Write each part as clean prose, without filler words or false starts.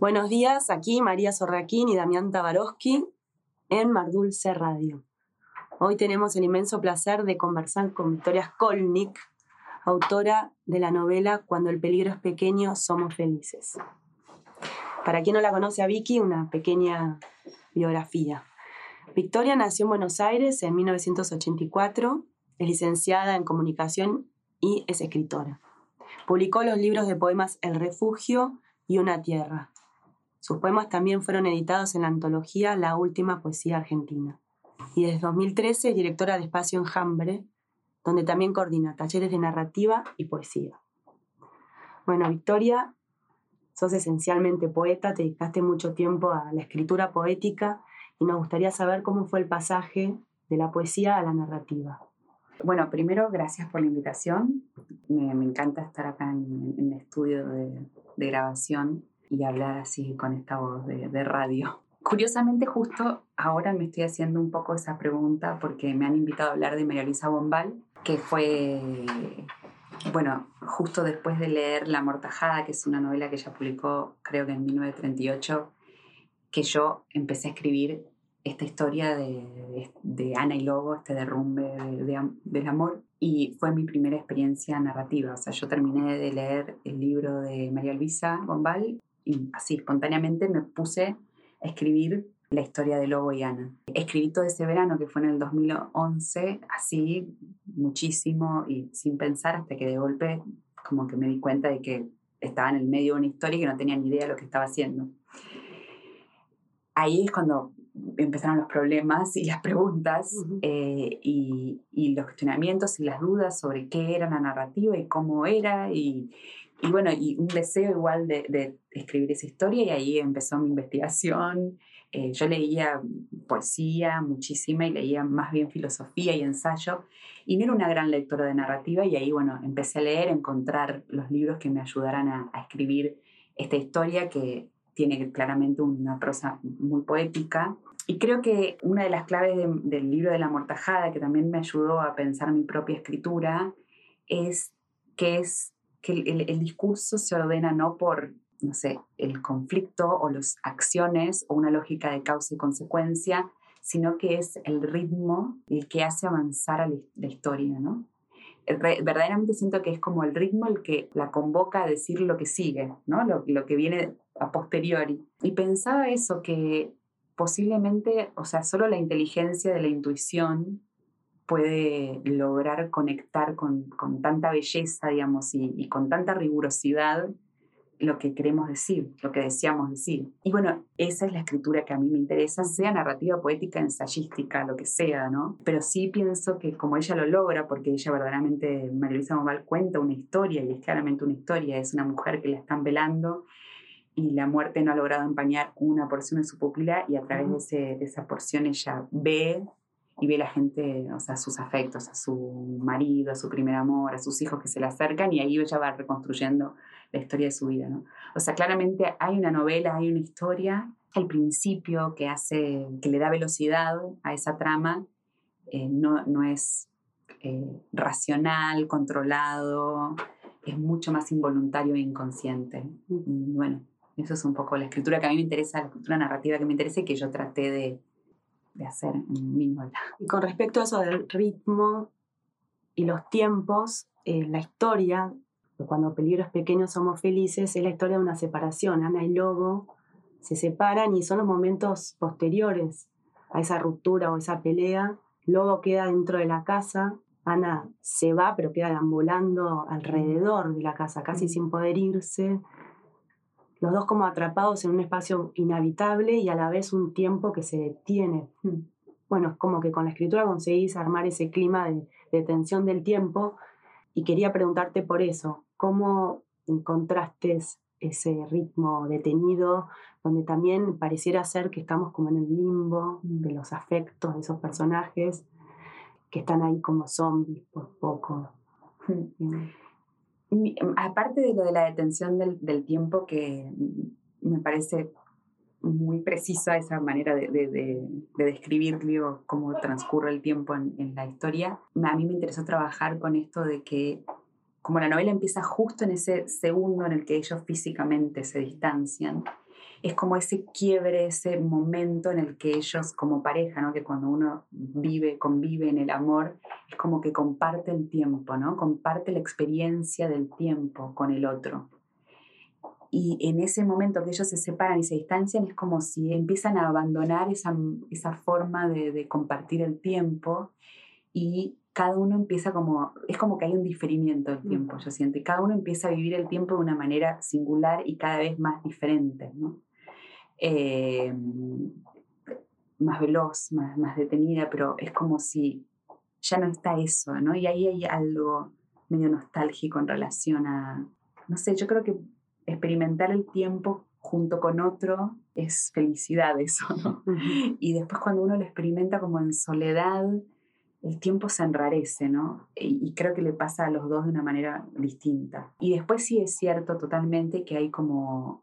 Buenos días, aquí María Sorraquín y Damián Tabarovsky en Mardulce Radio. Hoy tenemos el inmenso placer de conversar con Victoria Skolnik, autora de la novela Cuando el peligro es pequeño, somos felices. Para quien no la conoce a Vicky, una pequeña biografía. Victoria nació en Buenos Aires en 1984, es licenciada en comunicación y es escritora. Publicó los libros de poemas El refugio y Una tierra. Sus poemas también fueron editados en la antología La Última Poesía Argentina. Y desde 2013 es directora de Espacio Enjambre, donde también coordina talleres de narrativa y poesía. Bueno, Victoria, sos esencialmente poeta, te dedicaste mucho tiempo a la escritura poética y nos gustaría saber cómo fue el pasaje de la poesía a la narrativa. Bueno, primero, gracias por la invitación. Me encanta estar acá en el estudio de grabación y hablar así con esta voz de radio. Curiosamente, justo ahora me estoy haciendo un poco esa pregunta porque me han invitado a hablar de María Luisa Bombal, que fue, bueno, justo después de leer La Mortajada, que es una novela que ella publicó, creo que en 1938, que yo empecé a escribir esta historia de Ana y Lobo, este derrumbe del amor, y fue mi primera experiencia narrativa. O sea, yo terminé de leer el libro de María Luisa Bombal y así espontáneamente me puse a escribir la historia de Lobo y Ana. Escribí todo ese verano, que fue en el 2011, así muchísimo y sin pensar, hasta que de golpe como que me di cuenta de que estaba en el medio de una historia y que no tenía ni idea de lo que estaba haciendo. Ahí es cuando empezaron los problemas y las preguntas, uh-huh, y los cuestionamientos y las dudas sobre qué era la narrativa y cómo era, y bueno, y un deseo igual de escribir esa historia, y ahí empezó mi investigación. Yo leía poesía muchísima y leía más bien filosofía y ensayo, y no era una gran lectora de narrativa, y ahí, bueno, empecé a leer, a encontrar los libros que me ayudaran a escribir esta historia que tiene claramente una prosa muy poética. Y creo que una de las claves del libro de La Mortajada, que también me ayudó a pensar mi propia escritura, es que el discurso se ordena no por, no sé, el conflicto o las acciones o una lógica de causa y consecuencia, sino que es el ritmo el que hace avanzar a la historia, ¿no? Verdaderamente siento que es como el ritmo el que la convoca a decir lo que sigue, ¿no? Lo que viene a posteriori. Y pensaba eso, que posiblemente, o sea, solo la inteligencia de la intuición puede lograr conectar con tanta belleza, digamos, y con tanta rigurosidad lo que queremos decir, lo que deseamos decir. Y bueno, esa es la escritura que a mí me interesa, sea narrativa, poética, ensayística, lo que sea, ¿no? Pero sí pienso que como ella lo logra, porque ella verdaderamente, María Luisa Bombal, cuenta una historia, y es claramente una historia, es una mujer que la están velando, y la muerte no ha logrado empañar una porción de su pupila, y a través de esa porción ella ve, y ve a la gente, o sea, sus afectos, a su marido, a su primer amor, a sus hijos que se le acercan, y ahí ella va reconstruyendo la historia de su vida, ¿no? O sea, claramente hay una novela, hay una historia, el principio que hace, que le da velocidad a esa trama, no es racional, controlado, es mucho más involuntario e inconsciente. Y bueno, eso es un poco la escritura que a mí me interesa, la escritura narrativa que me interesa y que yo traté de hacer en mi novela. Y con respecto a eso del ritmo y los tiempos, la historia, Cuando el peligro es pequeño, somos felices, es la historia de una separación. Ana y Lobo se separan y son los momentos posteriores a esa ruptura o esa pelea. Lobo queda dentro de la casa, Ana se va pero queda deambulando alrededor de la casa, casi sin poder irse. Los dos como atrapados en un espacio inhabitable y a la vez un tiempo que se detiene. Bueno, es como que con la escritura conseguís armar ese clima de tensión del tiempo, y quería preguntarte por eso, ¿cómo encontraste ese ritmo detenido donde también pareciera ser que estamos como en el limbo de los afectos de esos personajes que están ahí como zombies por poco? Aparte de lo de la detención del tiempo, que me parece muy precisa esa manera de describir, digo, cómo transcurre el tiempo en la historia, a mí me interesó trabajar con esto de que, como la novela empieza justo en ese segundo en el que ellos físicamente se distancian, es como ese quiebre, ese momento en el que ellos como pareja, ¿no? Que cuando uno convive en el amor, es como que comparte el tiempo, ¿no? Comparte la experiencia del tiempo con el otro. Y en ese momento que ellos se separan y se distancian, es como si empiezan a abandonar esa forma de compartir el tiempo, y cada uno empieza como... Es como que hay un diferimiento del tiempo, yo siento. Y cada uno empieza a vivir el tiempo de una manera singular y cada vez más diferente, ¿no? Más veloz, más detenida, pero es como si ya no está eso, ¿no? Y ahí hay algo medio nostálgico en relación a... No sé, yo creo que experimentar el tiempo junto con otro es felicidad, eso, ¿no? Uh-huh. Y después cuando uno lo experimenta como en soledad... el tiempo se enrarece, ¿no? Y creo que le pasa a los dos de una manera distinta. Y después sí es cierto totalmente que hay como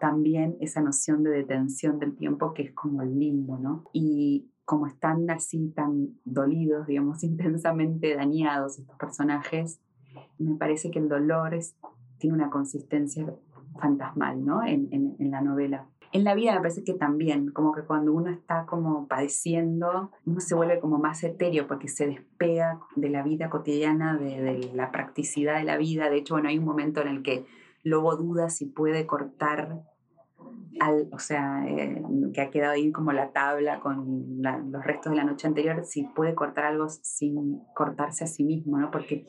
también esa noción de detención del tiempo que es como el limbo, ¿no? Y como están así tan dolidos, digamos, intensamente dañados estos personajes, me parece que el dolor tiene una consistencia fantasmal, ¿no? En la novela. En la vida me parece que también, como que cuando uno está como padeciendo, uno se vuelve como más etéreo porque se despega de la vida cotidiana, de la practicidad de la vida. De hecho, bueno, hay un momento en el que Lobo duda si puede cortar, que ha quedado ahí como la tabla con los restos de la noche anterior, si puede cortar algo sin cortarse a sí mismo, ¿no? Porque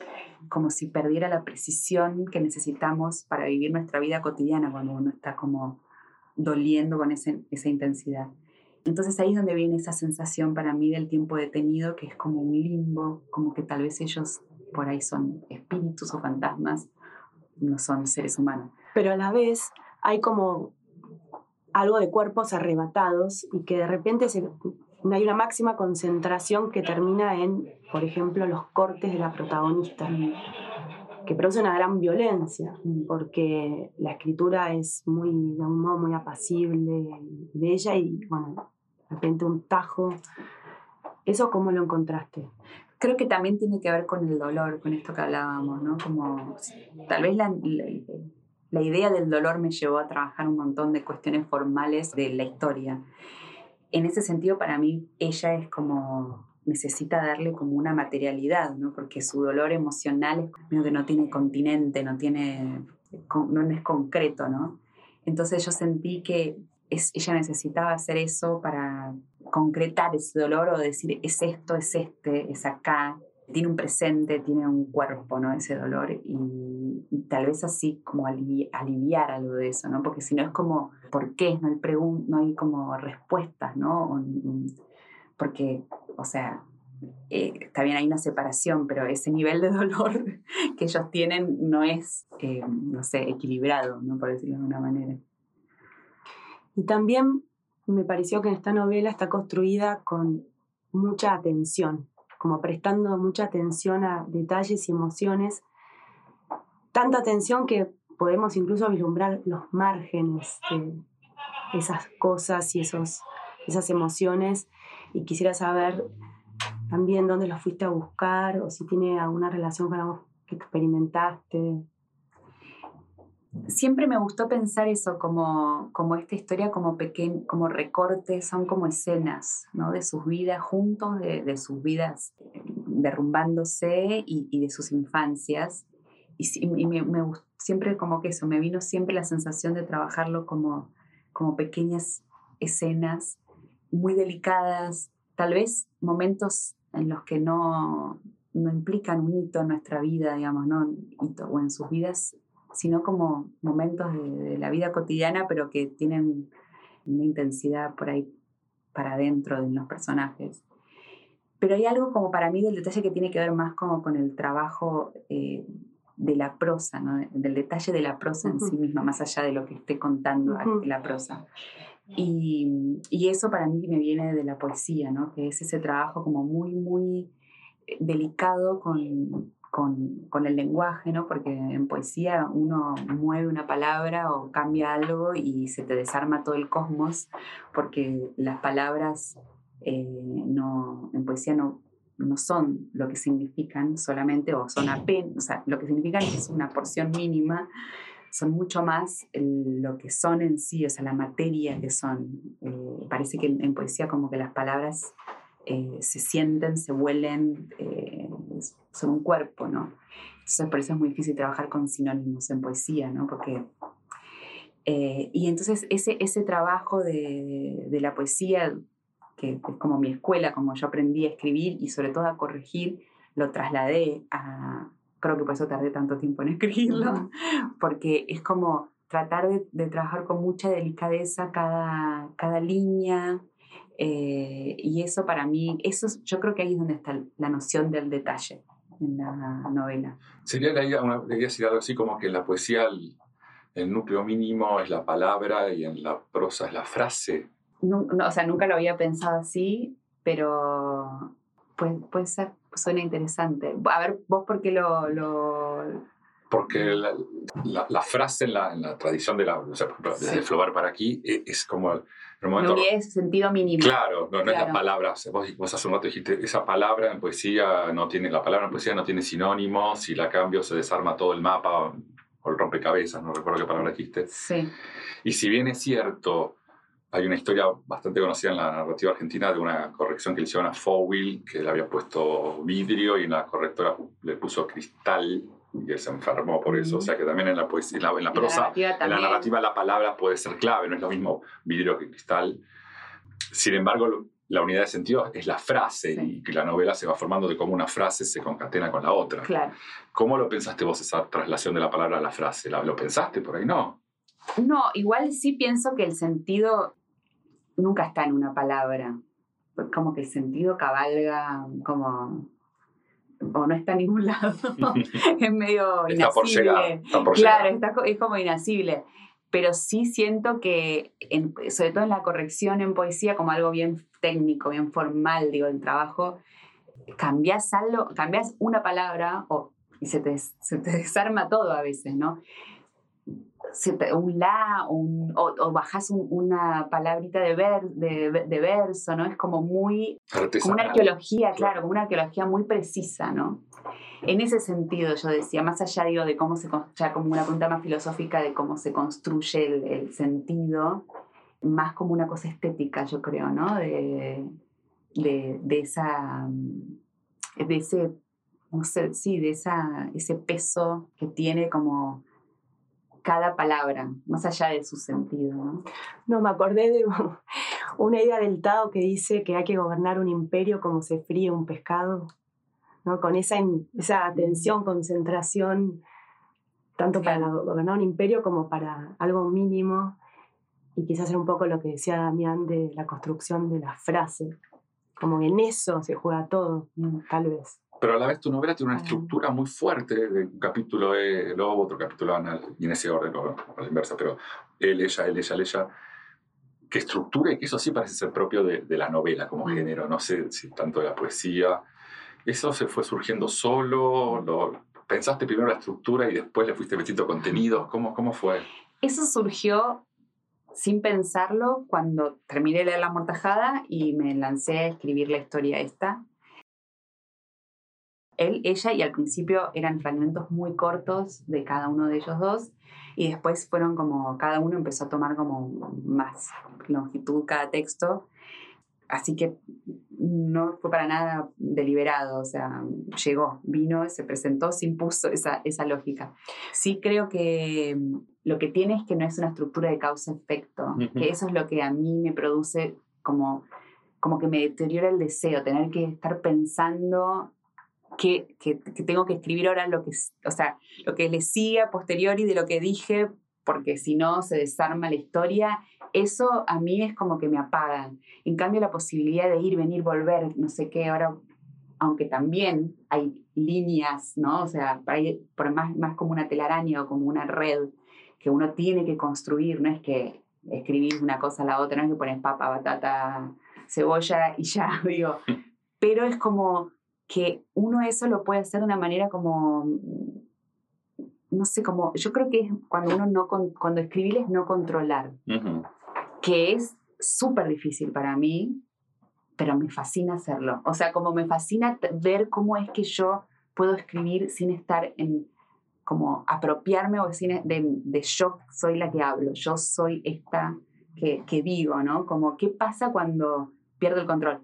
como si perdiera la precisión que necesitamos para vivir nuestra vida cotidiana cuando uno está como... doliendo con esa intensidad. Entonces ahí es donde viene esa sensación para mí del tiempo detenido, que es como un limbo, como que tal vez ellos por ahí son espíritus o fantasmas, no son seres humanos. Pero a la vez hay como algo de cuerpos arrebatados y que de repente hay una máxima concentración que termina en, por ejemplo, los cortes de la protagonista, que produce una gran violencia, porque la escritura es muy, de un modo muy apacible, bella, y bueno, de repente un tajo. ¿Eso cómo lo encontraste? Creo que también tiene que ver con el dolor, con esto que hablábamos, ¿no? Como, tal vez la idea del dolor me llevó a trabajar un montón de cuestiones formales de la historia. En ese sentido, para mí, ella es como... necesita darle como una materialidad, ¿no? Porque su dolor emocional no tiene continente, no es concreto, ¿no? Entonces yo sentí que ella necesitaba hacer eso para concretar ese dolor o decir, es esto, es este, es acá, tiene un presente, tiene un cuerpo, ¿no? Ese dolor y tal vez así como aliviar algo de eso, ¿no? Porque si no es como, ¿por qué? No hay como respuestas, ¿no? Porque, o sea, está bien, hay una separación, pero ese nivel de dolor que ellos tienen no es, equilibrado, ¿no? Por decirlo de una manera. Y también me pareció que esta novela está construida con mucha atención, como prestando mucha atención a detalles y emociones, tanta atención que podemos incluso vislumbrar los márgenes de esas cosas y esas emociones. Y quisiera saber también dónde los fuiste a buscar o si tiene alguna relación con algo que experimentaste. Siempre me gustó pensar eso, como esta historia como recortes, son como escenas, ¿no? De sus vidas juntos, de sus vidas derrumbándose y de sus infancias. Y me gustó, siempre como que eso, me vino siempre la sensación de trabajarlo como pequeñas escenas muy delicadas, tal vez momentos en los que no implican un hito en nuestra vida, digamos, no un hito o en sus vidas, sino como momentos de la vida cotidiana, pero que tienen una intensidad por ahí para adentro de los personajes. Pero hay algo como para mí del detalle que tiene que ver más como con el trabajo de la prosa, ¿no? Del detalle de la prosa en sí misma, más allá de lo que esté contando la prosa. Y eso para mí me viene de la poesía, ¿no? Que es ese trabajo como muy, muy delicado con el lenguaje, ¿no? Porque en poesía uno mueve una palabra o cambia algo y se te desarma todo el cosmos, porque las palabras en poesía no son lo que significan solamente, o son apenas, o sea, lo que significan es una porción mínima, son mucho más lo que son en sí, o sea, la materia que son. Parece que en poesía como que las palabras se sienten, se huelen, son un cuerpo, ¿no? Entonces por eso es muy difícil trabajar con sinónimos en poesía, ¿no? Porque, y entonces ese trabajo de la poesía, que es como mi escuela, como yo aprendí a escribir y sobre todo a corregir, lo trasladé a... Creo que por eso tardé tanto tiempo en escribirlo, porque es como tratar de trabajar con mucha delicadeza cada línea, y eso para mí, yo creo que ahí es donde está la noción del detalle en la novela. Sería la idea sería algo así como que en la poesía el núcleo mínimo es la palabra y en la prosa es la frase. No, o sea, nunca lo había pensado así, pero puede ser, suena interesante. A ver, ¿vos por qué lo...? Porque la frase en la tradición de la... O sea, desde Flaubert para aquí, es como... En un momento, no es sentido mínimo. Claro, no es la palabra. O sea, vos hace un rato dijiste, esa palabra en poesía no tiene... La palabra en poesía no tiene sinónimos, si la cambio se desarma todo el mapa o el rompecabezas, no recuerdo qué palabra dijiste. Sí. Y si bien es cierto... Hay una historia bastante conocida en la narrativa argentina de una corrección que le hicieron a Fowl, que le había puesto vidrio y la correctora le puso cristal y él se enfermó por eso. O sea que también en la poesía, en la prosa, en la narrativa la palabra puede ser clave, no es lo mismo vidrio que cristal. Sin embargo, la unidad de sentido es la frase, y la novela se va formando de cómo una frase se concatena con la otra. Claro. ¿Cómo lo pensaste vos esa traslación de la palabra a la frase? ¿Lo pensaste por ahí? No. No, igual sí pienso que el sentido... nunca está en una palabra, como que el sentido cabalga, como, o no está en ningún lado, es medio inasible. Está por llegar. Es como inasible, pero sí siento que, sobre todo en la corrección en poesía, como algo bien técnico, bien formal, digo, el trabajo, cambiás una palabra y se te desarma todo a veces, ¿no? O bajás una palabrita de verso, ¿no? Es como muy... Artesanal. Como una arqueología, claro, como una arqueología muy precisa, ¿no? En ese sentido, yo decía, más allá, digo, de cómo se... Ya como una pregunta más filosófica de cómo se construye el sentido, más como una cosa estética, yo creo, ¿no? De ese peso que tiene como... cada palabra, más allá de su sentido, ¿no? No, me acordé de una idea del Tao que dice que hay que gobernar un imperio como se fríe un pescado, ¿no? Con esa atención, concentración, tanto para gobernar un imperio como para algo mínimo, y quizás era un poco lo que decía Damián de la construcción de la frase, como en eso se juega todo, tal vez. Pero a la vez tu novela tiene una estructura muy fuerte, de un capítulo de Lobo, otro capítulo Anal, y en ese orden, a la inversa, pero él, ella, que estructura, y que eso sí parece ser propio de la novela como género, no sé si tanto de la poesía. ¿Eso se fue surgiendo solo? ¿Pensaste primero la estructura y después le fuiste metiendo contenidos? ¿Cómo fue? Eso surgió sin pensarlo cuando terminé de leer La Mortajada y me lancé a escribir la historia esta. Él, ella, y al principio eran fragmentos muy cortos de cada uno de ellos dos, y después fueron como, cada uno empezó a tomar como más longitud cada texto, así que no fue para nada deliberado, o sea, llegó, vino, se presentó, se impuso esa lógica. Sí creo que lo que tiene es que no es una estructura de causa-efecto, que eso es lo que a mí me produce como que me deteriora el deseo, tener que estar pensando... Que tengo que escribir ahora lo que le sigue a posteriori de lo que dije, porque si no se desarma la historia. Eso a mí es como que me apaga. En cambio, la posibilidad de ir, venir, volver, no sé qué, ahora, aunque también hay líneas, ¿no? O sea, hay, por más como una telaraña o como una red que uno tiene que construir, no es que escribís una cosa a la otra, no es que pones papa, batata, cebolla y ya, digo. Pero es como... que uno eso lo puede hacer de una manera como, no sé, como, yo creo que es cuando uno cuando escribir es no controlar, que es súper difícil para mí, pero me fascina hacerlo. O sea, como me fascina ver cómo es que yo puedo escribir sin estar en como apropiarme o decir de yo soy la que hablo, yo soy esta que digo, ¿no? Como, ¿qué pasa cuando pierdo el control?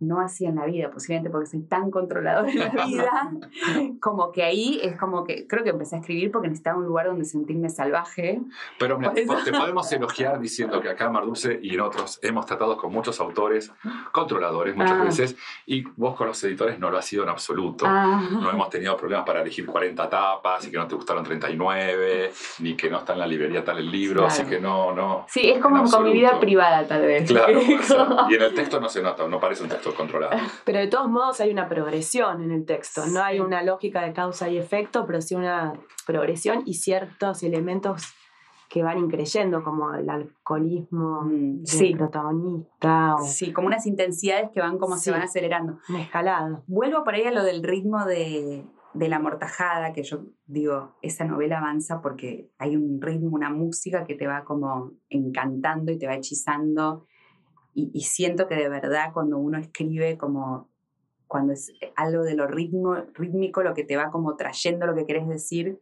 No así en la vida, posiblemente porque soy tan controladora en la vida, como que ahí es como que, creo que empecé a escribir porque necesitaba un lugar donde sentirme salvaje. Pero mira, te podemos elogiar diciendo que acá Mardulce y en otros hemos tratado con muchos autores controladores muchas veces, y vos con los editores no lo has sido en absoluto. No hemos tenido problemas para elegir 40 tapas y que no te gustaron 39, ni que no está en la librería tal el libro, claro. Así que no. Sí, es como con mi vida privada tal vez. Claro, o sea, y en el texto no se nota, no parece un texto controlado. Pero de todos modos hay una progresión en el texto, no hay una lógica de causa y efecto, pero sí una progresión y ciertos elementos que van increyendo, como el alcoholismo del protagonista. O... sí, como unas intensidades que van como se van acelerando. Una escalada. Vuelvo por ahí a lo del ritmo de La Mortajada, que yo digo, esa novela avanza porque hay un ritmo, una música que te va como encantando y te va hechizando. Y siento que de verdad cuando uno escribe, como cuando es algo de lo rítmico, lo que te va como trayendo lo que querés decir,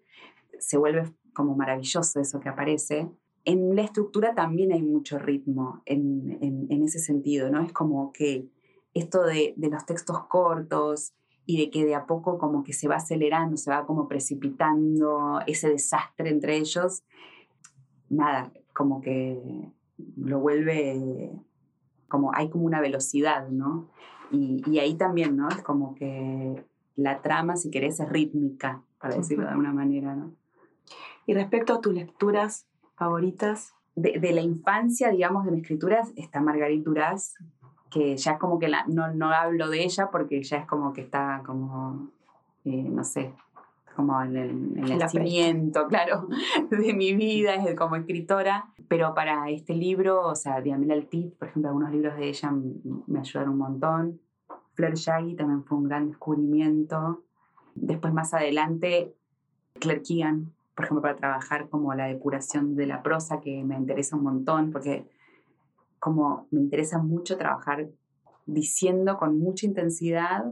se vuelve como maravilloso eso que aparece. En la estructura también hay mucho ritmo en ese sentido, ¿no? Es como que esto de los textos cortos y de que de a poco como que se va acelerando, se va como precipitando ese desastre entre ellos, nada, como que lo vuelve... como hay como una velocidad, ¿no? Y ahí también, ¿no? Es como que la trama, si querés, es rítmica, para decirlo de alguna manera, ¿no? Y respecto a tus lecturas favoritas... de la infancia, digamos, de mis escrituras, está Margarit Duras, que ya es como que no hablo de ella porque ya es como que está como, no sé, como el nacimiento, claro, de mi vida como escritora. Pero para este libro, o sea, Diamela Eltit, por ejemplo, algunos libros de ella me ayudaron un montón. Fleur Jaeggy también fue un gran descubrimiento. Después, más adelante, Claire Keegan, por ejemplo, para trabajar como la depuración de la prosa, que me interesa un montón, porque como me interesa mucho trabajar diciendo con mucha intensidad,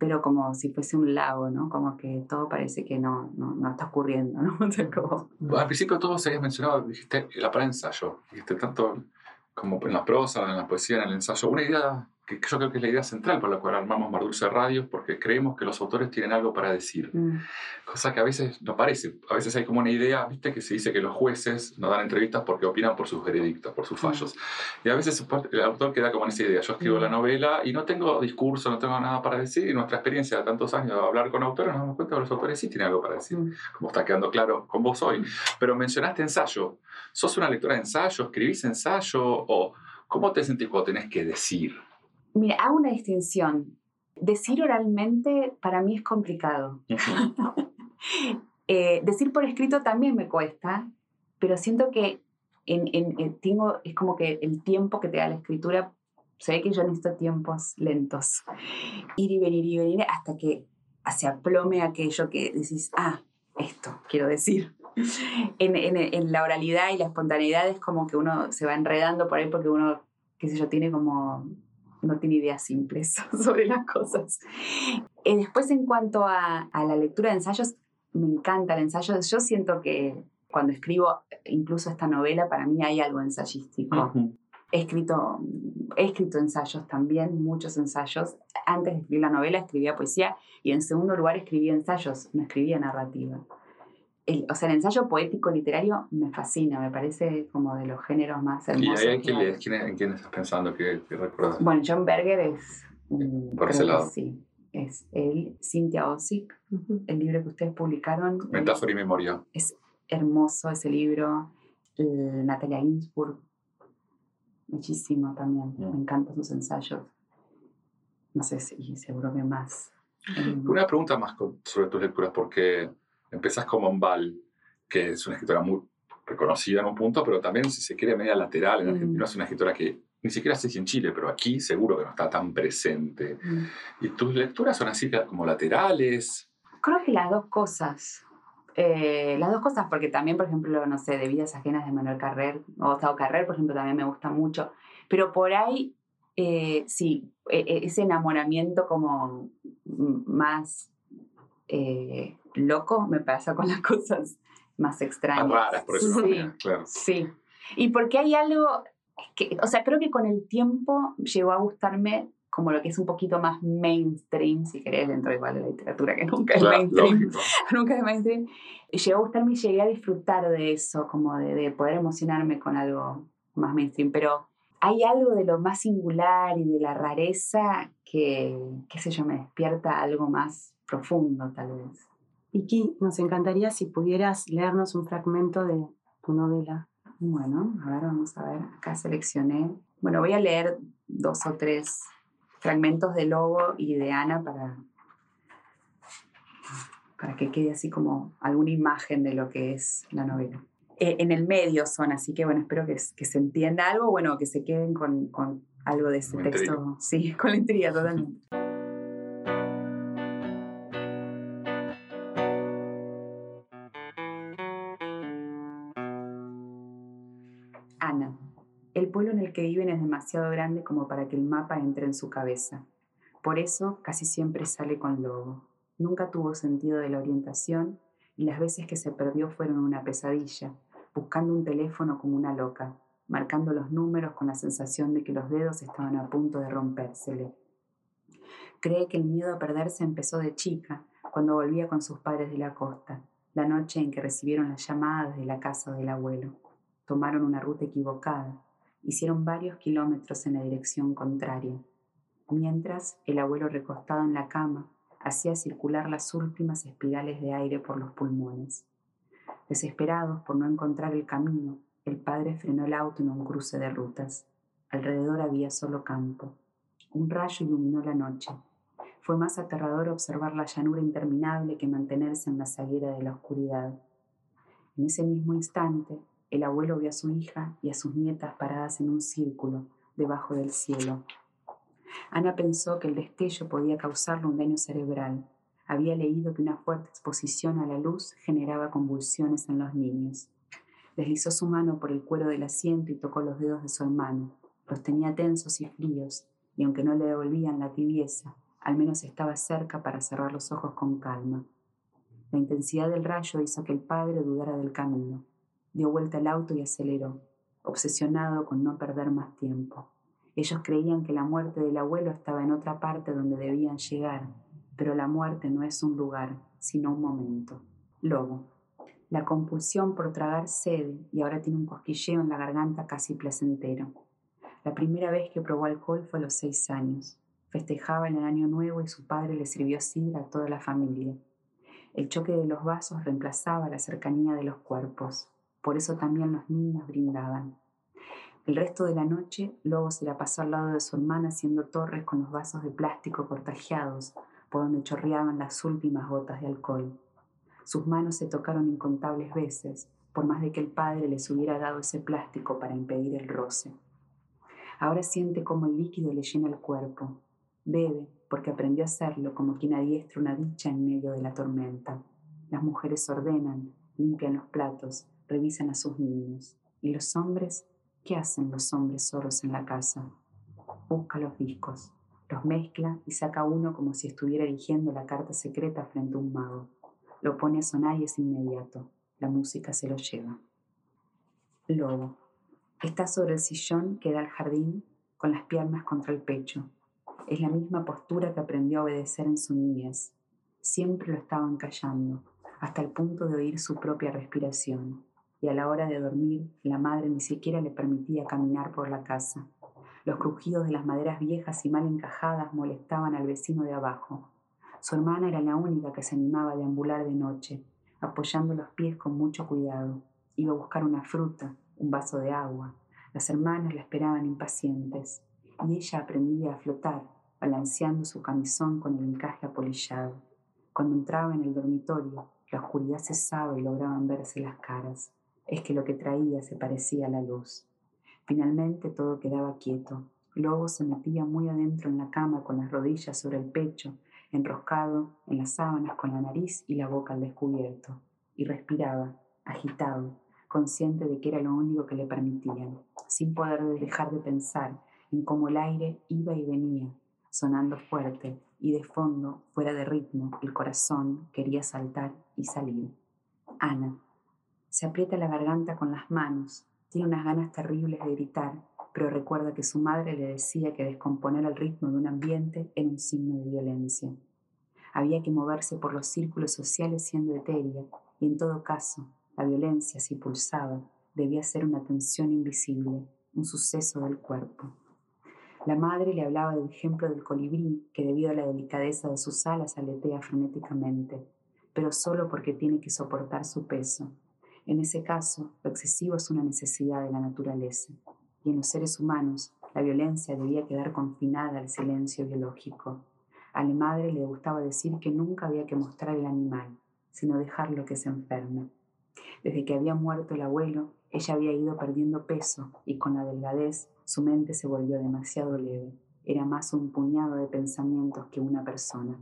pero como si fuese un lago, ¿no? Como que todo parece que no está ocurriendo, ¿no? O sea, como... Al principio todos habías mencionado, dijiste, el ensayo, dijiste tanto como en la prosa, en la poesía, en el ensayo. Una idea que yo creo que es la idea central por la cual armamos Mardulce Radio, porque creemos que los autores tienen algo para decir. Cosa que a veces no parece. A veces hay como una idea, ¿viste? Que se dice que los jueces no dan entrevistas porque opinan por sus veredictos, por sus fallos. Y a veces el autor queda como en esa idea. Yo escribo la novela y no tengo discurso, no tengo nada para decir. Y nuestra experiencia de tantos años de hablar con autores nos damos cuenta que los autores sí tienen algo para decir. Como está quedando claro con vos hoy. Pero mencionaste ensayo. ¿Sos una lectora de ensayo? ¿Escribís ensayo? ¿O cómo te sentís cuando tenés que decir? Mira, hago una distinción. Decir oralmente para mí es complicado. Decir por escrito también me cuesta, pero siento que tengo, es como que el tiempo que te da la escritura, se ve que yo necesito tiempos lentos. Ir y venir hasta que se aplome aquello que decís, esto quiero decir. En la oralidad y la espontaneidad es como que uno se va enredando por ahí porque uno, qué sé yo, tiene como... no tiene ideas simples sobre las cosas. Después, en cuanto a la lectura de ensayos, me encanta el ensayo. Yo siento que cuando escribo incluso esta novela, para mí hay algo ensayístico. He escrito ensayos también, muchos ensayos. Antes de escribir la novela escribía poesía y en segundo lugar escribía ensayos, no escribía narrativa. El ensayo poético literario me fascina, me parece como de los géneros más hermosos. ¿Y ahí en quién estás pensando? ¿Qué recuerdas? Bueno, John Berger es... por ese lado. Sí, es él, Cynthia Ozick, el libro que ustedes publicaron. Metáfora y memoria. Es hermoso ese libro. Natalia Ginzburg, muchísimo también. Me encantan sus ensayos. No sé si seguro que más. Una pregunta más sobre tus lecturas, porque... empezás con Bombal, que es una escritora muy reconocida en un punto, pero también, si se quiere, media lateral. En Argentina es una escritora que ni siquiera sé si en Chile, pero aquí seguro que no está tan presente. ¿Y tus lecturas son así como laterales? Creo que las dos cosas. Porque también, por ejemplo, no sé, de Vidas Ajenas de Manuel Carrer, o Gustavo Carrer, por ejemplo, también me gusta mucho. Pero por ahí, ese enamoramiento como más... loco me pasa con las cosas más extrañas. Más raras, por eso. Sí, claro. Sí. Y porque hay algo que, o sea, creo que con el tiempo llegó a gustarme como lo que es un poquito más mainstream, si querés, dentro igual de la literatura, que nunca es claro, mainstream. Lógico. Nunca es mainstream. Llegó a gustarme y llegué a disfrutar de eso, como de poder emocionarme con algo más mainstream. Pero hay algo de lo más singular y de la rareza que, qué sé yo, me despierta algo más profundo, tal vez. Vicky, nos encantaría si pudieras leernos un fragmento de tu novela. Bueno, a ver, vamos a ver. Acá seleccioné. Bueno, voy a leer 2 o 3 fragmentos de Lobo y de Ana para que quede así como alguna imagen de lo que es la novela. En el medio son, así que bueno, espero que se entienda algo, bueno, que se queden con algo de ese texto. Intriga. Sí, con la intriga, totalmente. Ana. El pueblo en el que viven es demasiado grande como para que el mapa entre en su cabeza. Por eso casi siempre sale con Lobo. Nunca tuvo sentido de la orientación y las veces que se perdió fueron una pesadilla, buscando un teléfono como una loca, marcando los números con la sensación de que los dedos estaban a punto de rompérsele. Cree que el miedo a perderse empezó de chica, cuando volvía con sus padres de la costa, la noche en que recibieron las llamadas de la casa del abuelo. Tomaron una ruta equivocada, hicieron varios kilómetros en la dirección contraria. Mientras, el abuelo recostado en la cama hacía circular las últimas espirales de aire por los pulmones. Desesperados por no encontrar el camino, el padre frenó el auto en un cruce de rutas. Alrededor había solo campo. Un rayo iluminó la noche. Fue más aterrador observar la llanura interminable que mantenerse en la ceguera de la oscuridad. En ese mismo instante, el abuelo vio a su hija y a sus nietas paradas en un círculo debajo del cielo. Ana pensó que el destello podía causarle un daño cerebral. Había leído que una fuerte exposición a la luz generaba convulsiones en los niños. Deslizó su mano por el cuero del asiento y tocó los dedos de su hermano. Los tenía tensos y fríos, y aunque no le devolvían la tibieza, al menos estaba cerca para cerrar los ojos con calma. La intensidad del rayo hizo que el padre dudara del camino. Dio vuelta al auto y aceleró, obsesionado con no perder más tiempo. Ellos creían que la muerte del abuelo estaba en otra parte donde debían llegar, pero la muerte no es un lugar, sino un momento. Lobo. La compulsión por tragar cede y ahora tiene un cosquilleo en la garganta casi placentero. La primera vez que probó alcohol fue a los 6 años. Festejaba el año nuevo y su padre le sirvió sidra a toda la familia. El choque de los vasos reemplazaba la cercanía de los cuerpos. Por eso también los niños brindaban. El resto de la noche, Lobo se la pasó al lado de su hermana haciendo torres con los vasos de plástico cortajeados por donde chorreaban las últimas gotas de alcohol. Sus manos se tocaron incontables veces, por más de que el padre les hubiera dado ese plástico para impedir el roce. Ahora siente cómo el líquido le llena el cuerpo. Bebe, porque aprendió a hacerlo como quien adiestra una dicha en medio de la tormenta. Las mujeres ordenan, limpian los platos, revisan a sus niños. ¿Y los hombres? ¿Qué hacen los hombres solos en la casa? Busca los discos, los mezcla y saca uno como si estuviera eligiendo la carta secreta frente a un mago. Lo pone a sonar y es inmediato. La música se lo lleva. Lobo. Está sobre el sillón que da al jardín, con las piernas contra el pecho. Es la misma postura que aprendió a obedecer en su niñez. Siempre lo estaban callando, hasta el punto de oír su propia respiración. Y a la hora de dormir, la madre ni siquiera le permitía caminar por la casa. Los crujidos de las maderas viejas y mal encajadas molestaban al vecino de abajo. Su hermana era la única que se animaba a deambular de noche, apoyando los pies con mucho cuidado. Iba a buscar una fruta, un vaso de agua. Las hermanas la esperaban impacientes, y ella aprendía a flotar, balanceando su camisón con el encaje apolillado. Cuando entraba en el dormitorio, la oscuridad cesaba y lograban verse las caras. Es que lo que traía se parecía a la luz. Finalmente todo quedaba quieto. Lobo se metía muy adentro en la cama con las rodillas sobre el pecho, enroscado en las sábanas con la nariz y la boca al descubierto. Y respiraba, agitado, consciente de que era lo único que le permitían, sin poder dejar de pensar en cómo el aire iba y venía, sonando fuerte, y de fondo, fuera de ritmo, el corazón quería saltar y salir. Ana. Se aprieta la garganta con las manos, tiene unas ganas terribles de gritar, pero recuerda que su madre le decía que descomponer el ritmo de un ambiente era un signo de violencia. Había que moverse por los círculos sociales siendo etérea, y en todo caso, la violencia, si pulsaba, debía ser una tensión invisible, un suceso del cuerpo. La madre le hablaba del ejemplo del colibrí, que debido a la delicadeza de sus alas aletea frenéticamente, pero solo porque tiene que soportar su peso. En ese caso, lo excesivo es una necesidad de la naturaleza, y en los seres humanos, la violencia debía quedar confinada al silencio biológico. A la madre le gustaba decir que nunca había que mostrar el animal, sino dejarlo que se enferme. Desde que había muerto el abuelo, ella había ido perdiendo peso y con la delgadez su mente se volvió demasiado leve. Era más un puñado de pensamientos que una persona.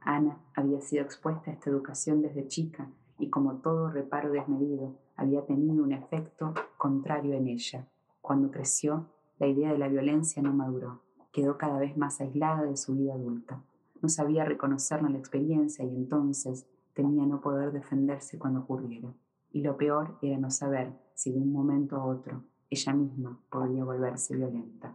Ana había sido expuesta a esta educación desde chica y como todo reparo desmedido había tenido un efecto contrario en ella. Cuando creció, la idea de la violencia no maduró. Quedó cada vez más aislada de su vida adulta. No sabía reconocerla la experiencia y entonces temía no poder defenderse cuando ocurriera. Y lo peor era no saber si de un momento a otro ella misma podría volverse violenta.